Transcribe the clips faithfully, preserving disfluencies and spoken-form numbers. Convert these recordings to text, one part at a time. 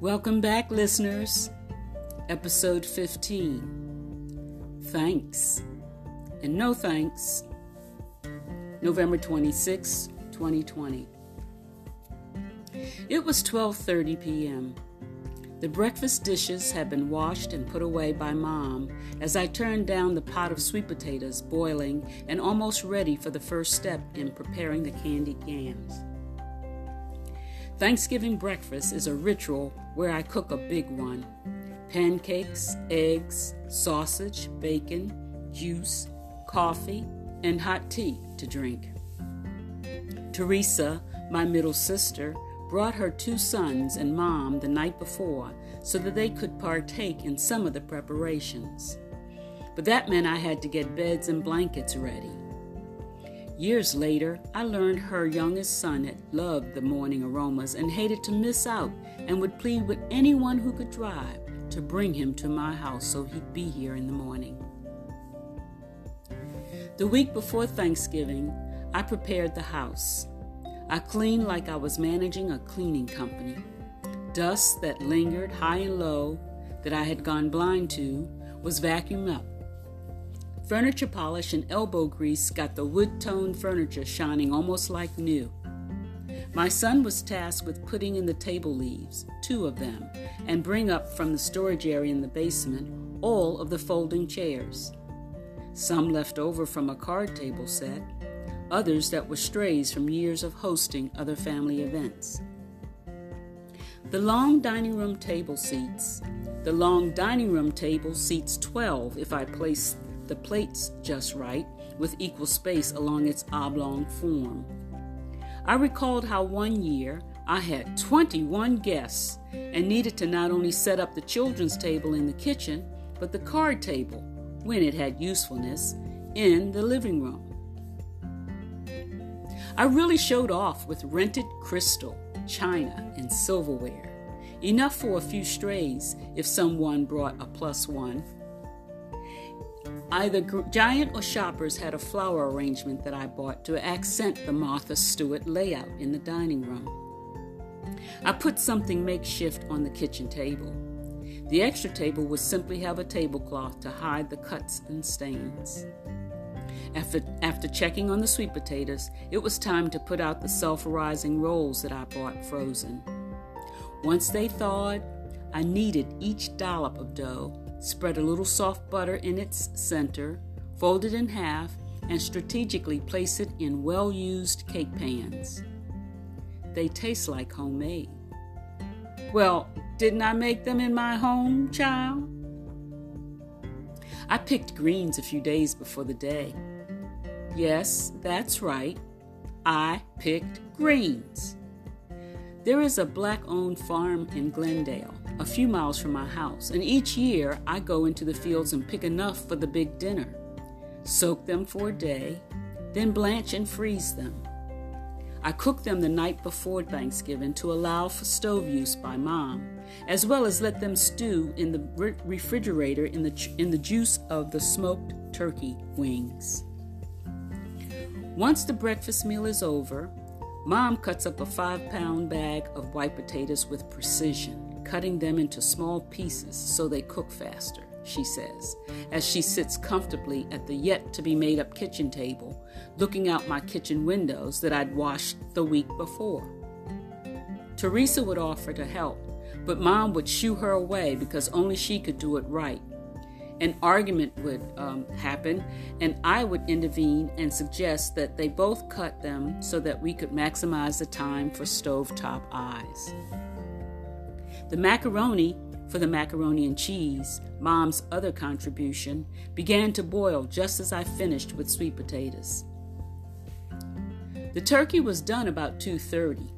Welcome back, listeners. Episode fifteen. Thanks and no thanks. November twenty-sixth, twenty twenty. It was twelve thirty p.m. The breakfast dishes had been washed and put away by Mom as I turned down the pot of sweet potatoes boiling and almost ready for the first step in preparing the candied yams. Thanksgiving breakfast is a ritual where I cook a big one. Pancakes, eggs, sausage, bacon, juice, coffee, and hot tea to drink. Teresa, my middle sister, brought her two sons and Mom the night before so that they could partake in some of the preparations. But that meant I had to get beds and blankets ready. Years later, I learned her youngest son had loved the morning aromas and hated to miss out and would plead with anyone who could drive to bring him to my house so he'd be here in the morning. The week before Thanksgiving, I prepared the house. I cleaned like I was managing a cleaning company. Dust that lingered high and low that I had gone blind to was vacuumed up. Furniture polish and elbow grease got the wood-toned furniture shining almost like new. My son was tasked with putting in the table leaves, two of them, and bring up from the storage area in the basement all of the folding chairs. Some left over from a card table set, others that were strays from years of hosting other family events. The long dining room table seats. The long dining room table seats twelve if I place the plates just right, with equal space along its oblong form. I recalled how one year I had twenty-one guests and needed to not only set up the children's table in the kitchen, but the card table, when it had usefulness, in the living room. I really showed off with rented crystal, china, and silverware, enough for a few strays if someone brought a plus one. Either Giant or Shoppers had a flower arrangement that I bought to accent the Martha Stewart layout in the dining room. I put something makeshift on the kitchen table. The extra table would simply have a tablecloth to hide the cuts and stains. After, after checking on the sweet potatoes, it was time to put out the self-rising rolls that I bought frozen. Once they thawed, I kneaded each dollop of dough, spread a little soft butter in its center, fold it in half, and strategically place it in well-used cake pans. They taste like homemade. Well, didn't I make them in my home, child? I picked greens a few days before the day. Yes, that's right. I picked greens. There is a black-owned farm in Glendale, a few miles from my house, and each year I go into the fields and pick enough for the big dinner. Soak them for a day, then blanch and freeze them. I cook them the night before Thanksgiving to allow for stove use by Mom, as well as let them stew in the re- refrigerator in the ju- in the juice of the smoked turkey wings. Once the breakfast meal is over, Mom cuts up a five-pound bag of white potatoes with precision, cutting them into small pieces so they cook faster, she says, as she sits comfortably at the yet-to-be-made-up kitchen table, looking out my kitchen windows that I'd washed the week before. Teresa would offer to help, but Mom would shoo her away because only she could do it right. An argument would um, happen, and I would intervene and suggest that they both cut them so that we could maximize the time for stovetop eyes. The macaroni, for the macaroni and cheese, Mom's other contribution, began to boil just as I finished with sweet potatoes. The turkey was done about two thirty.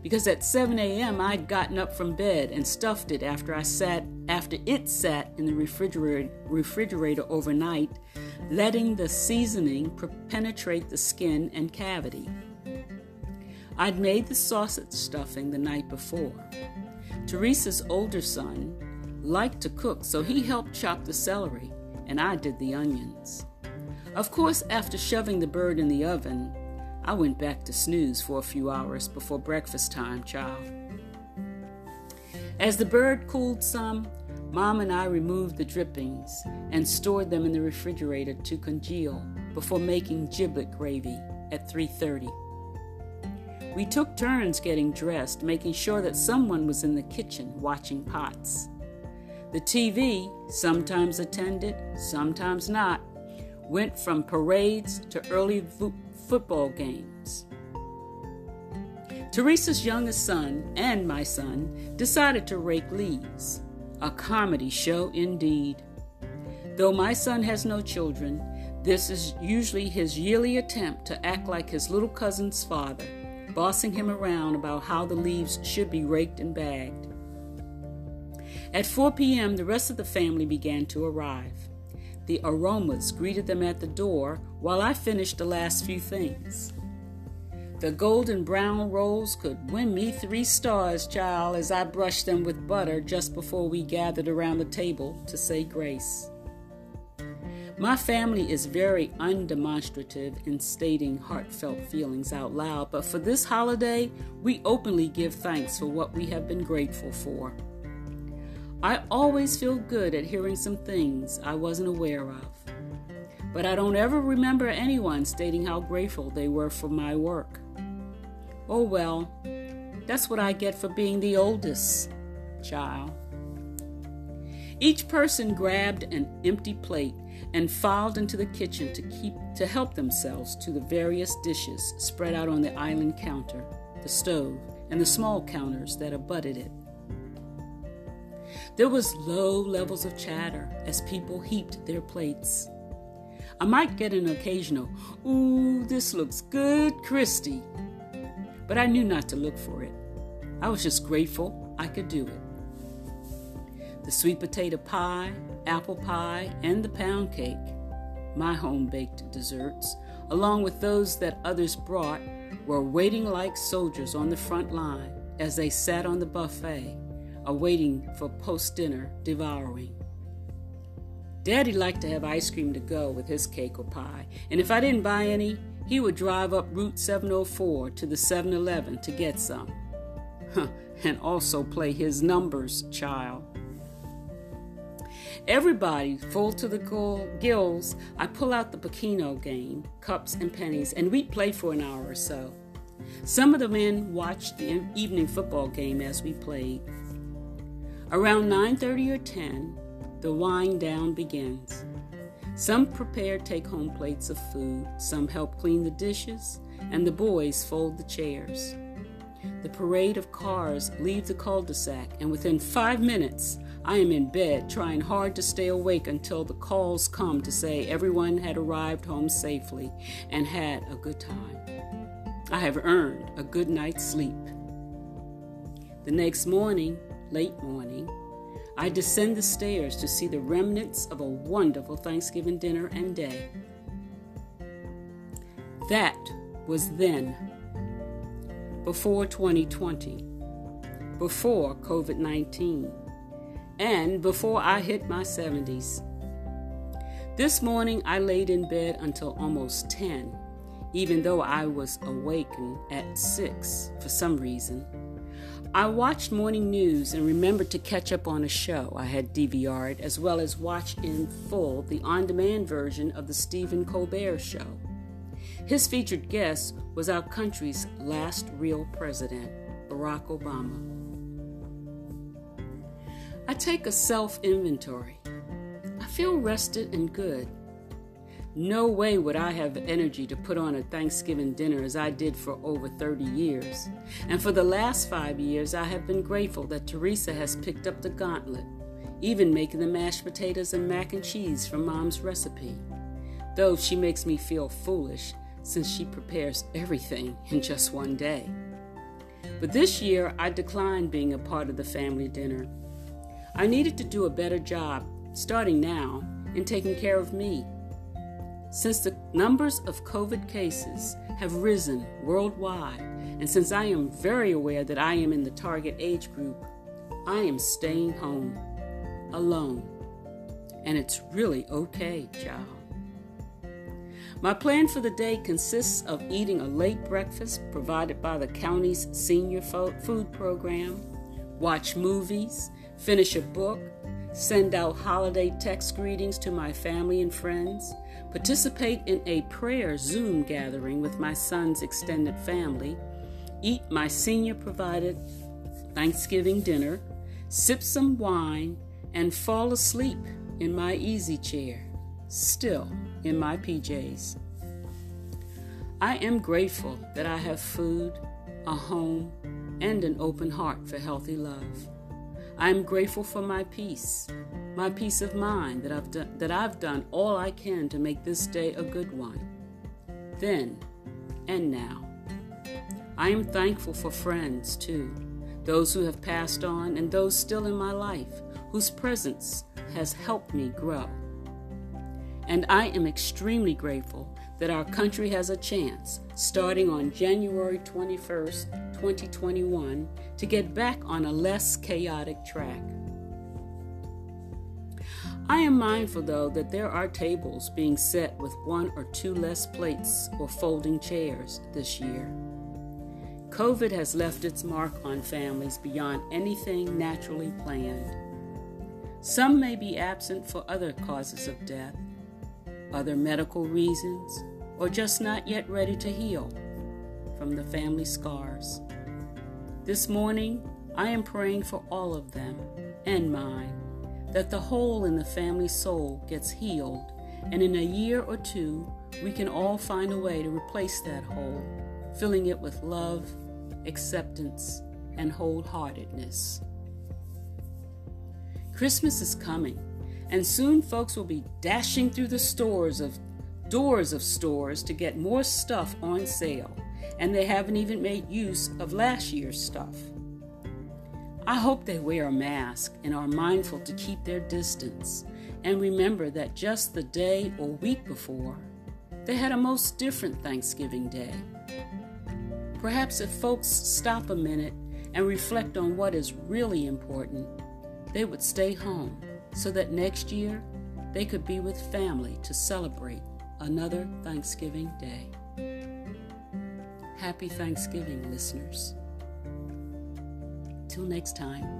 Because at seven a.m. I'd gotten up from bed and stuffed it after I sat after it sat in the refrigerator, refrigerator overnight, letting the seasoning penetrate the skin and cavity. I'd made the sausage stuffing the night before. Teresa's older son liked to cook, so he helped chop the celery, and I did the onions. Of course, after shoving the bird in the oven, I went back to snooze for a few hours before breakfast time, child. As the bird cooled some, Mom and I removed the drippings and stored them in the refrigerator to congeal before making giblet gravy at three thirty. We took turns getting dressed, making sure that someone was in the kitchen watching pots. The T V, sometimes attended, sometimes not, went from parades to early vo- football games. Teresa's youngest son and my son decided to rake leaves, a comedy show indeed. Though my son has no children, this is usually his yearly attempt to act like his little cousin's father, bossing him around about how the leaves should be raked and bagged. At four p.m., the rest of the family began to arrive. The aromas greeted them at the door while I finished the last few things. The golden brown rolls could win me three stars, child, as I brushed them with butter just before we gathered around the table to say grace. My family is very undemonstrative in stating heartfelt feelings out loud, but for this holiday, we openly give thanks for what we have been grateful for. I always feel good at hearing some things I wasn't aware of, but I don't ever remember anyone stating how grateful they were for my work. Oh well, that's what I get for being the oldest child. Each person grabbed an empty plate and filed into the kitchen to keep to help themselves to the various dishes spread out on the island counter, the stove, and the small counters that abutted it. There was low levels of chatter as people heaped their plates. I might get an occasional, "Ooh, this looks good, Christy," but I knew not to look for it. I was just grateful I could do it. The sweet potato pie, apple pie, and the pound cake, my home-baked desserts, along with those that others brought, were waiting like soldiers on the front line as they sat on the buffet, awaiting for post-dinner devouring. Daddy liked to have ice cream to go with his cake or pie, and if I didn't buy any, he would drive up Route seven oh four to the seven eleven to get some. And also play his numbers, child. Everybody full to the gills, I pull out the Bocchino game, cups and pennies, and we play for an hour or so. Some of the men watched the evening football game as we played. Around nine thirty or ten, the wind down begins. Some prepare take-home plates of food, some help clean the dishes, and the boys fold the chairs. The parade of cars leave the cul-de-sac, and within five minutes, I am in bed trying hard to stay awake until the calls come to say everyone had arrived home safely and had a good time. I have earned a good night's sleep. The next morning, late morning, I descend the stairs to see the remnants of a wonderful Thanksgiving dinner and day. That was then, before twenty twenty, before covid nineteen, and before I hit my seventies. This morning I laid in bed until almost ten, even though I was awakened at six for some reason. I watched morning news and remembered to catch up on a show I had D V R'd, as well as watch in full the on-demand version of the Stephen Colbert show. His featured guest was our country's last real president, Barack Obama. I take a self-inventory. I feel rested and good. No way would I have energy to put on a Thanksgiving dinner as I did for over thirty years. And for the last five years, I have been grateful that Teresa has picked up the gauntlet, even making the mashed potatoes and mac and cheese from Mom's recipe, though she makes me feel foolish since she prepares everything in just one day. But this year, I declined being a part of the family dinner. I needed to do a better job, starting now, in taking care of me. Since the numbers of COVID cases have risen worldwide, and since I am very aware that I am in the target age group, I am staying home, alone, and it's really okay, child. My plan for the day consists of eating a late breakfast provided by the county's senior food program, watch movies, finish a book, send out holiday text greetings to my family and friends, participate in a prayer Zoom gathering with my son's extended family, eat my senior-provided Thanksgiving dinner, sip some wine, and fall asleep in my easy chair, still in my P Js. I am grateful that I have food, a home, and an open heart for healthy love. I am grateful for my peace, my peace of mind that I've done, that I've done all I can to make this day a good one, then and now. I am thankful for friends too, those who have passed on and those still in my life, whose presence has helped me grow. And I am extremely grateful that our country has a chance, starting on January twenty-first, twenty twenty-one, to get back on a less chaotic track. I am mindful, though, that there are tables being set with one or two less plates or folding chairs this year. COVID has left its mark on families beyond anything naturally planned. Some may be absent for other causes of death, other medical reasons, or just not yet ready to heal from the family scars. This morning, I am praying for all of them and mine, that the hole in the family soul gets healed, and in a year or two, we can all find a way to replace that hole, filling it with love, acceptance, and wholeheartedness. Christmas is coming, and soon folks will be dashing through the stores of doors of stores to get more stuff on sale, and they haven't even made use of last year's stuff. I hope they wear a mask and are mindful to keep their distance, and remember that just the day or week before, they had a most different Thanksgiving Day. Perhaps if folks stop a minute and reflect on what is really important, they would stay home, so that next year they could be with family to celebrate another Thanksgiving Day. Happy Thanksgiving, listeners. Till next time.